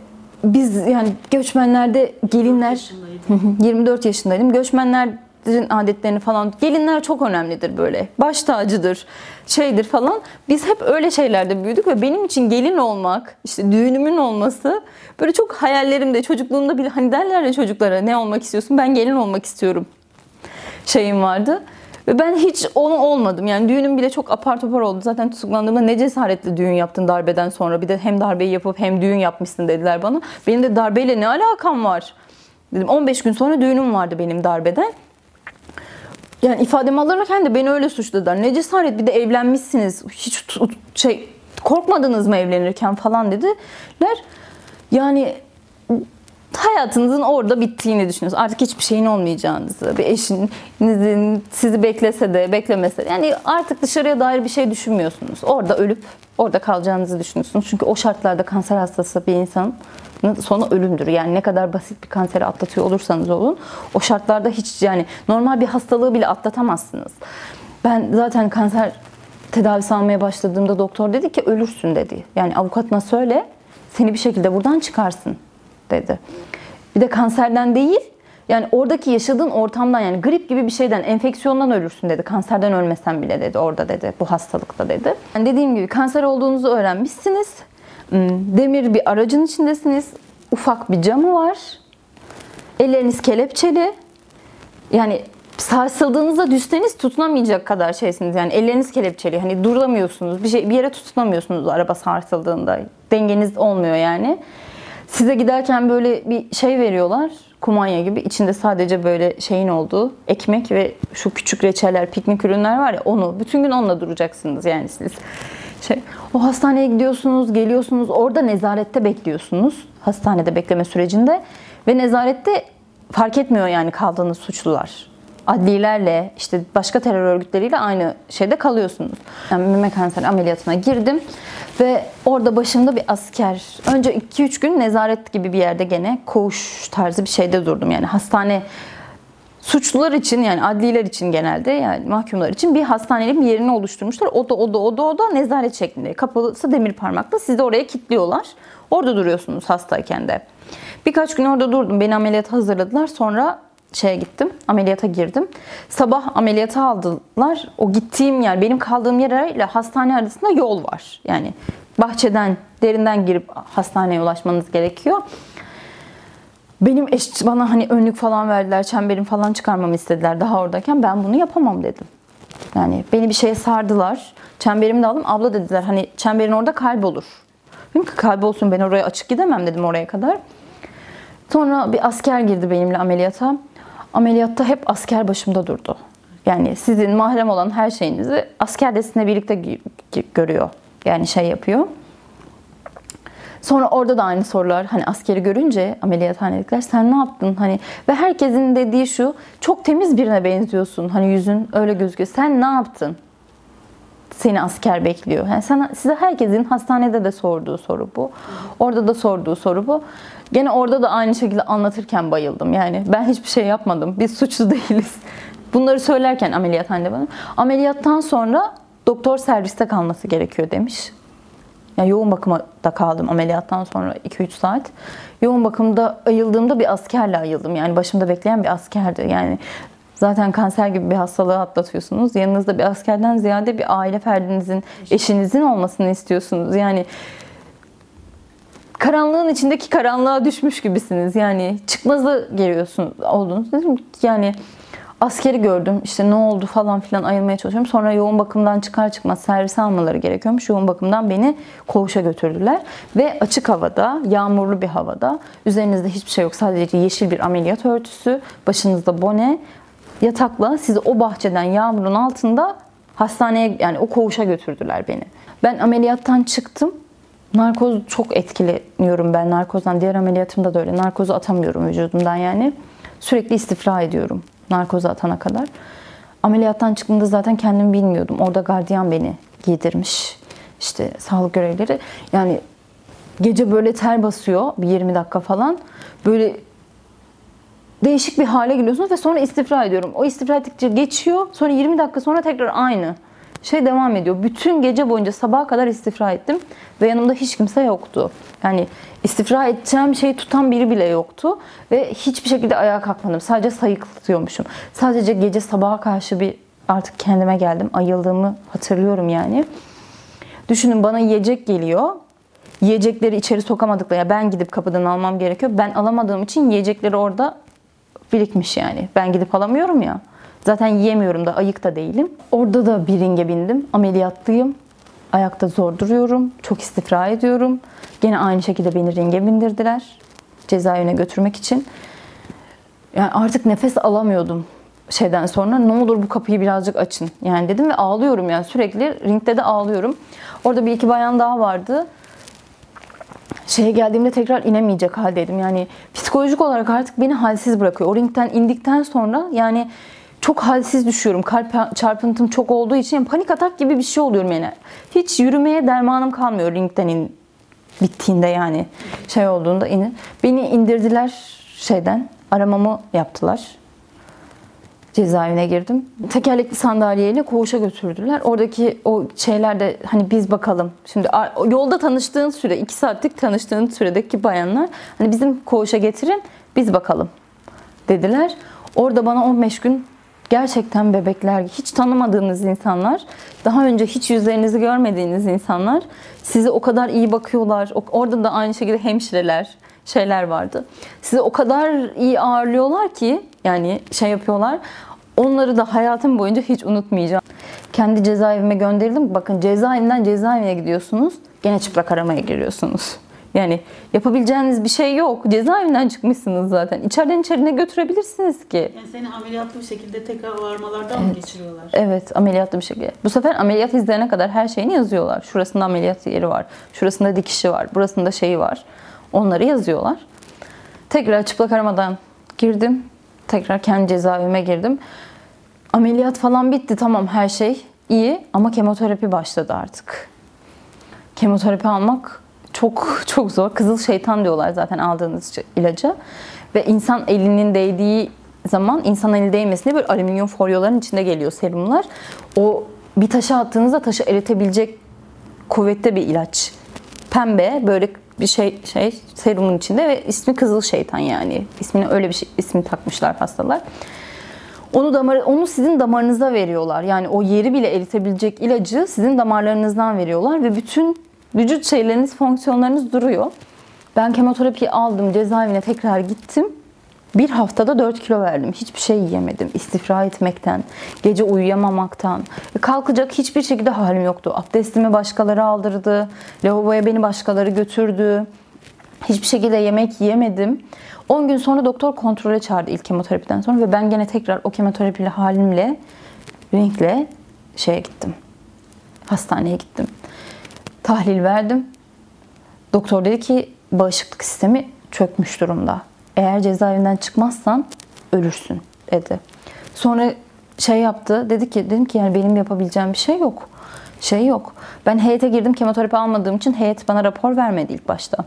biz yani göçmenlerde gelinler, 24 yaşındaydım. Göçmenlerin adetlerini falan, gelinler çok önemlidir böyle. Baş tacıdır, şeydir falan. Biz hep öyle şeylerde büyüdük ve benim için gelin olmak, işte düğünümün olması böyle çok hayallerimde, çocukluğumda bile hani derler ya çocuklara, ne olmak istiyorsun? Ben gelin olmak istiyorum şeyim vardı. Ve ben hiç onu olmadım. Yani düğünüm bile çok apar topar oldu. Zaten tutuklandığımda ne cesaretle düğün yaptın darbeden sonra. Bir de hem darbeyi yapıp hem düğün yapmışsın dediler bana. Benim de darbeyle ne alakam var? Dedim 15 gün sonra düğünüm vardı benim darbeden. Yani ifademi alırken de beni öyle suçladılar. Ne cesaret, bir de evlenmişsiniz. Hiç şey, korkmadınız mı evlenirken falan dediler. Yani hayatınızın orada bittiğini düşünüyorsunuz. Artık hiçbir şeyin olmayacağınızı, bir eşinizin sizi beklese de beklemese de. Yani artık dışarıya dair bir şey düşünmüyorsunuz. Orada ölüp orada kalacağınızı düşünüyorsunuz. Çünkü o şartlarda kanser hastası bir insanın sonu ölümdür. Yani ne kadar basit bir kanseri atlatıyor olursanız olun, o şartlarda hiç, yani normal bir hastalığı bile atlatamazsınız. Ben zaten kanser tedavisi almaya başladığımda doktor dedi ki ölürsün dedi. Yani avukatına söyle, seni bir şekilde buradan çıkarsın dedi. Bir de kanserden değil, yani oradaki yaşadığın ortamdan, yani grip gibi bir şeyden, enfeksiyondan ölürsün dedi. Kanserden ölmesen bile dedi orada dedi, bu hastalıkta dedi. Yani dediğim gibi kanser olduğunuzu öğrenmişsiniz. Demir bir aracın içindesiniz. Ufak bir camı var. Elleriniz kelepçeli. Yani sarsıldığınızda düşseniz tutunamayacak kadar şeysiniz. Yani elleriniz kelepçeli. Hani duramıyorsunuz. Bir yere tutunamıyorsunuz araba sarsıldığında. Dengeniz olmuyor yani. Size giderken böyle bir şey veriyorlar, kumanya gibi. İçinde sadece böyle şeyin olduğu ekmek ve şu küçük reçeller, piknik ürünler var ya, onu. Bütün gün onunla duracaksınız yani siz. O hastaneye gidiyorsunuz, geliyorsunuz. Orada nezarette bekliyorsunuz. Hastanede bekleme sürecinde. Ve nezarette fark etmiyor yani kaldığınız suçlular. Adlilerle, işte başka terör örgütleriyle aynı şeyde kalıyorsunuz. Yani meme kanseri ameliyatına girdim ve orada başımda bir asker. Önce 2-3 gün nezaret gibi bir yerde, gene koğuş tarzı bir şeyde durdum. Yani hastane suçlular için, yani adliler için genelde, yani mahkumlar için bir hastanenin bir yerini oluşturmuşlar. Oda nezaret şeklinde. Kapısı demir parmakla. Sizi de oraya kilitliyorlar. Orada duruyorsunuz hastayken de. Birkaç gün orada durdum. Beni ameliyata hazırladılar. Sonra gittim, ameliyata girdim. Sabah ameliyata aldılar. O gittiğim yer, benim kaldığım yer ile hastane arasında yol var. Yani bahçeden, derinden girip hastaneye ulaşmanız gerekiyor. Benim eş bana hani önlük falan verdiler, çemberimi falan çıkarmamı istediler daha oradayken. Ben bunu yapamam dedim. Yani beni bir şeye sardılar. Çemberimi de aldım. Abla dediler, hani çemberin orada kaybolur. Dedim ki kaybolsun, ben oraya açık gidemem dedim, oraya kadar. Sonra bir asker girdi benimle ameliyata. Ameliyatta hep asker başımda durdu. Yani sizin mahrem olan her şeyinizi asker de sizinle birlikte görüyor. Yani şey yapıyor. Sonra orada da aynı sorular. Hani askeri görünce ameliyathanedekiler, sen ne yaptın? Hani ve herkesin dediği şu, çok temiz birine benziyorsun. Hani yüzün öyle gözüküyor. Sen ne yaptın? Seni asker bekliyor. Yani size herkesin hastanede de sorduğu soru bu. Orada da sorduğu soru bu. Gene orada da aynı şekilde anlatırken bayıldım. Yani ben hiçbir şey yapmadım. Biz suçlu değiliz. Bunları söylerken ameliyathanede bana, ameliyattan sonra doktor serviste kalması gerekiyor demiş. Yani yoğun bakımda kaldım ameliyattan sonra 2-3 saat. Yoğun bakımda ayıldığımda bir askerle ayıldım. Yani başımda bekleyen bir askerdi. Yani zaten kanser gibi bir hastalığı atlatıyorsunuz. Yanınızda bir askerden ziyade bir aile ferdinizin, eşinizin olmasını istiyorsunuz. Yani karanlığın içindeki karanlığa düşmüş gibisiniz. Yani çıkmazı geliyorsunuz, oldunuz. Dedim ki yani askeri gördüm. İşte ne oldu falan filan ayılmaya çalışıyorum. Sonra yoğun bakımdan çıkar çıkmaz servise almaları gerekiyormuş. Yoğun bakımdan beni koğuşa götürdüler. Ve açık havada, yağmurlu bir havada, üzerinizde hiçbir şey yok. Sadece yeşil bir ameliyat örtüsü, başınızda bone, yatakla sizi o bahçeden, yağmurun altında hastaneye, yani o koğuşa götürdüler beni. Ben ameliyattan çıktım. Narkoz çok etkileniyorum ben narkozdan. Diğer ameliyatımda da öyle. Narkozu atamıyorum vücudumdan yani. Sürekli istifra ediyorum narkozu atana kadar. Ameliyattan çıktığımda zaten kendimi bilmiyordum. Orada gardiyan beni giydirmiş. İşte sağlık görevlileri. Yani gece böyle ter basıyor. Bir 20 dakika falan. Böyle değişik bir hale geliyorsunuz ve sonra istifra ediyorum. O istifra ettikçe geçiyor. Sonra 20 dakika sonra tekrar aynı şey devam ediyor. Bütün gece boyunca sabaha kadar istifra ettim ve yanımda hiç kimse yoktu. Yani istifra edeceğim şeyi tutan biri bile yoktu ve hiçbir şekilde ayağa kalkmadım. Sadece sayıklıyormuşum. Sadece gece sabaha karşı bir artık kendime geldim. Ayıldığımı hatırlıyorum yani. Düşünün, bana yiyecek geliyor. Yiyecekleri içeri sokamadıkları, yani ben gidip kapıdan almam gerekiyor. Ben alamadığım için yiyecekleri orada birikmiş yani. Ben gidip alamıyorum ya. Zaten yiyemiyorum da, ayık da değilim. Orada da bir ringe bindim. Ameliyatlıyım. Ayakta zor duruyorum. Çok istifra ediyorum. Gene aynı şekilde beni ringe bindirdiler. Cezaevine götürmek için. Yani artık nefes alamıyordum şeyden sonra. Ne olur bu kapıyı birazcık açın yani dedim ve ağlıyorum yani. Sürekli ringde de ağlıyorum. Orada bir iki bayan daha vardı. Şeye geldiğimde tekrar inemeyecek haldeydim. Yani psikolojik olarak artık beni halsiz bırakıyor. O ringden indikten sonra yani çok halsiz düşüyorum. Kalp çarpıntım çok olduğu için yani panik atak gibi bir şey oluyorum yani. Hiç yürümeye dermanım kalmıyor ringden bittiğinde yani. Şey olduğunda beni indirdiler şeyden. Aramamı yaptılar. Cezaevine girdim. Tekerlekli sandalyeyle koğuşa götürdüler. Oradaki o şeylerde hani biz bakalım. Şimdi yolda tanıştığın süre, 2 saatlik tanıştığın süredeki bayanlar hani bizim koğuşa getirin biz bakalım dediler. Orada bana 15 gün gerçekten bebekler, hiç tanımadığınız insanlar, daha önce hiç yüzlerinizi görmediğiniz insanlar size o kadar iyi bakıyorlar. Orada da aynı şekilde hemşireler, şeyler vardı. Sizi o kadar iyi ağırlıyorlar ki yani şey yapıyorlar. Onları da hayatım boyunca hiç unutmayacağım. Kendi cezaevime gönderildim. Bakın, cezaevinden cezaevine gidiyorsunuz. Gene çıplak aramaya giriyorsunuz. Yani yapabileceğiniz bir şey yok. Cezaevinden çıkmışsınız zaten. İçeriden içerine götürebilirsiniz ki. Yani seni ameliyatlı bir şekilde tekrar ağırmalardan mı geçiriyorlar? Evet, ameliyatlı bir şekilde. Bu sefer ameliyat izlerine kadar her şeyini yazıyorlar. Şurasında ameliyat yeri var. Şurasında dikişi var. Burasında şeyi var. Onları yazıyorlar. Tekrar çıplak aramadan girdim. Tekrar kendi cezaevime girdim. Ameliyat falan bitti. Tamam, her şey iyi. Ama kemoterapi başladı artık. Kemoterapi almak çok zor. Kızıl şeytan diyorlar zaten aldığınız ilaca. Ve insan elinin değdiği zaman, insan eli değmesine böyle alüminyum folyoların içinde geliyor serumlar. O bir taşa attığınızda taşı eritebilecek kuvvette bir ilaç. Pembe böyle bir şey serumun içinde ve ismi kızıl şeytan yani. İsmini öyle bir şey, ismi takmışlar hastalar. Onu sizin damarınıza veriyorlar. Yani o yeri bile eritebilecek ilacı sizin damarlarınızdan veriyorlar ve bütün vücut şeyleriniz, fonksiyonlarınız duruyor. Ben kemoterapiyi aldım, cezaevine tekrar gittim. Bir haftada 4 kilo verdim. Hiçbir şey yiyemedim. İstifra etmekten, gece uyuyamamaktan. Kalkacak hiçbir şekilde halim yoktu. Abdestimi başkaları aldırdı. Lavaboya beni başkaları götürdü. Hiçbir şekilde yemek yiyemedim. 10 gün sonra doktor kontrole çağırdı ilk kemoterapiden sonra. Ve ben gene tekrar o kemoterapili halimle, renkle şeye gittim. Hastaneye gittim. Tahlil verdim. Doktor dedi ki bağışıklık sistemi çökmüş durumda. Eğer cezaevinden çıkmazsan ölürsün dedi. Sonra şey yaptı. Dedim ki yani benim yapabileceğim bir şey yok. Ben heyete girdim. Kemoterapi almadığım için heyet bana rapor vermedi ilk başta.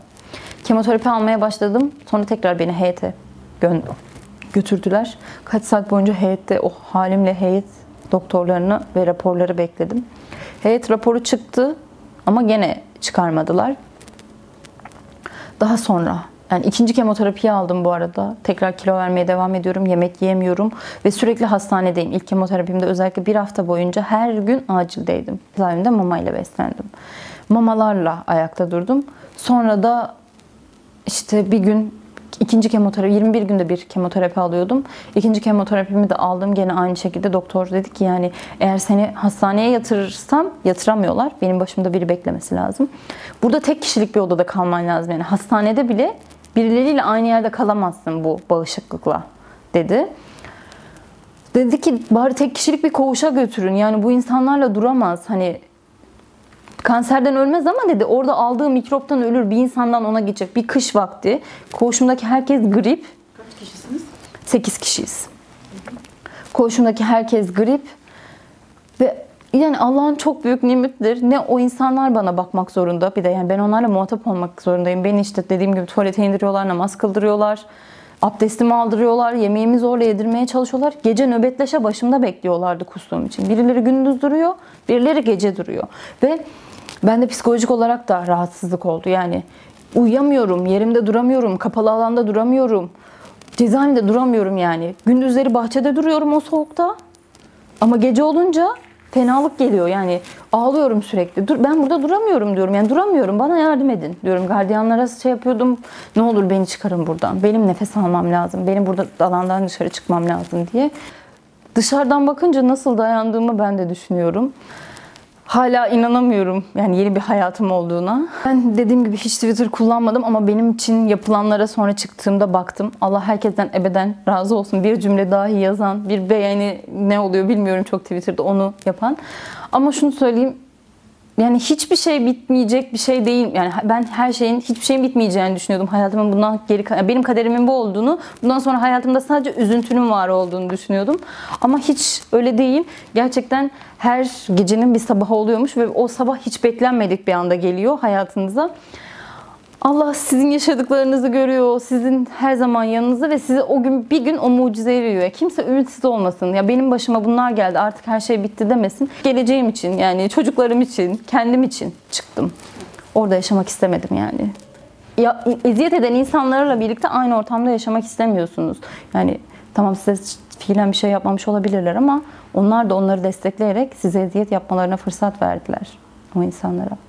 Kemoterapi almaya başladım. Sonra tekrar beni heyete götürdüler. Kaç saat boyunca heyette o halimle heyet doktorlarını ve raporları bekledim. Heyet raporu çıktı. Ama gene çıkarmadılar. Daha sonra yani ikinci kemoterapiyi aldım bu arada. Tekrar kilo vermeye devam ediyorum. Yemek yiyemiyorum. Ve sürekli hastanedeyim. İlk kemoterapimde özellikle bir hafta boyunca her gün acildeydim. Cezaevimde mamayla beslendim. Mamalarla ayakta durdum. Sonra da işte bir gün ikinci kemoterapi, 21 günde bir kemoterapi alıyordum. İkinci kemoterapimi de aldım. Gene aynı şekilde doktor dedi ki yani eğer seni hastaneye yatırırsam, yatıramıyorlar. Benim başımda biri beklemesi lazım. Burada tek kişilik bir odada kalman lazım. Yani hastanede bile birileriyle aynı yerde kalamazsın bu bağışıklıkla dedi. Dedi ki bari tek kişilik bir koğuşa götürün. Yani bu insanlarla duramaz. Hani kanserden ölmez ama dedi orada aldığı mikroptan ölür, bir insandan ona geçecek. Bir kış vakti. Koğuşumdaki herkes grip. Kaç kişisiniz? 8 kişiyiz. Koğuşumdaki herkes grip. Ve yani Allah'ın çok büyük nimetidir. Ne o insanlar bana bakmak zorunda. Bir de yani ben onlarla muhatap olmak zorundayım. Beni işte dediğim gibi tuvalete indiriyorlar, namaz kıldırıyorlar. Abdestimi aldırıyorlar, yemeğimi zorla yedirmeye çalışıyorlar. Gece nöbetleşe başımda bekliyorlardı kustuğum için. Birileri gündüz duruyor, birileri gece duruyor. Ve ben de psikolojik olarak da rahatsızlık oldu. Yani uyuyamıyorum, yerimde duramıyorum, kapalı alanda duramıyorum. Cezaevinde duramıyorum yani. Gündüzleri bahçede duruyorum o soğukta. Ama gece olunca fenalık geliyor yani. Ağlıyorum sürekli. Dur, ben burada duramıyorum diyorum. Yani duramıyorum. Bana yardım edin diyorum. Gardiyanlara şey yapıyordum. Ne olur beni çıkarın buradan. Benim nefes almam lazım. Benim burada alandan dışarı çıkmam lazım diye. Dışarıdan bakınca nasıl dayandığımı ben de düşünüyorum. Hala inanamıyorum yani yeni bir hayatım olduğuna. Ben dediğim gibi hiç Twitter kullanmadım ama benim için yapılanlara sonra çıktığımda baktım. Allah herkesten ebeden razı olsun. Bir cümle dahi yazan, bir beğeni ne oluyor bilmiyorum çok Twitter'da onu yapan. Ama şunu söyleyeyim. Yani hiçbir şey bitmeyecek bir şey değil. Yani ben hiçbir şeyin bitmeyeceğini düşünüyordum. Hayatımın bundan benim kaderimin bu olduğunu, bundan sonra hayatımda sadece üzüntünün var olduğunu düşünüyordum. Ama hiç öyle değil. Gerçekten her gecenin bir sabahı oluyormuş ve o sabah hiç beklenmedik bir anda geliyor hayatınıza. Allah sizin yaşadıklarınızı görüyor, sizin her zaman yanınızda ve size o gün bir gün o mucize veriyor. Kimse ümitsiz olmasın. Ya benim başıma bunlar geldi, artık her şey bitti demesin. Geleceğim için yani çocuklarım için, kendim için çıktım. Orada yaşamak istemedim yani. Ya eziyet eden insanlarla birlikte aynı ortamda yaşamak istemiyorsunuz. Yani tamam size fiilen bir şey yapmamış olabilirler ama onlar da onları destekleyerek size eziyet yapmalarına fırsat verdiler o insanlara.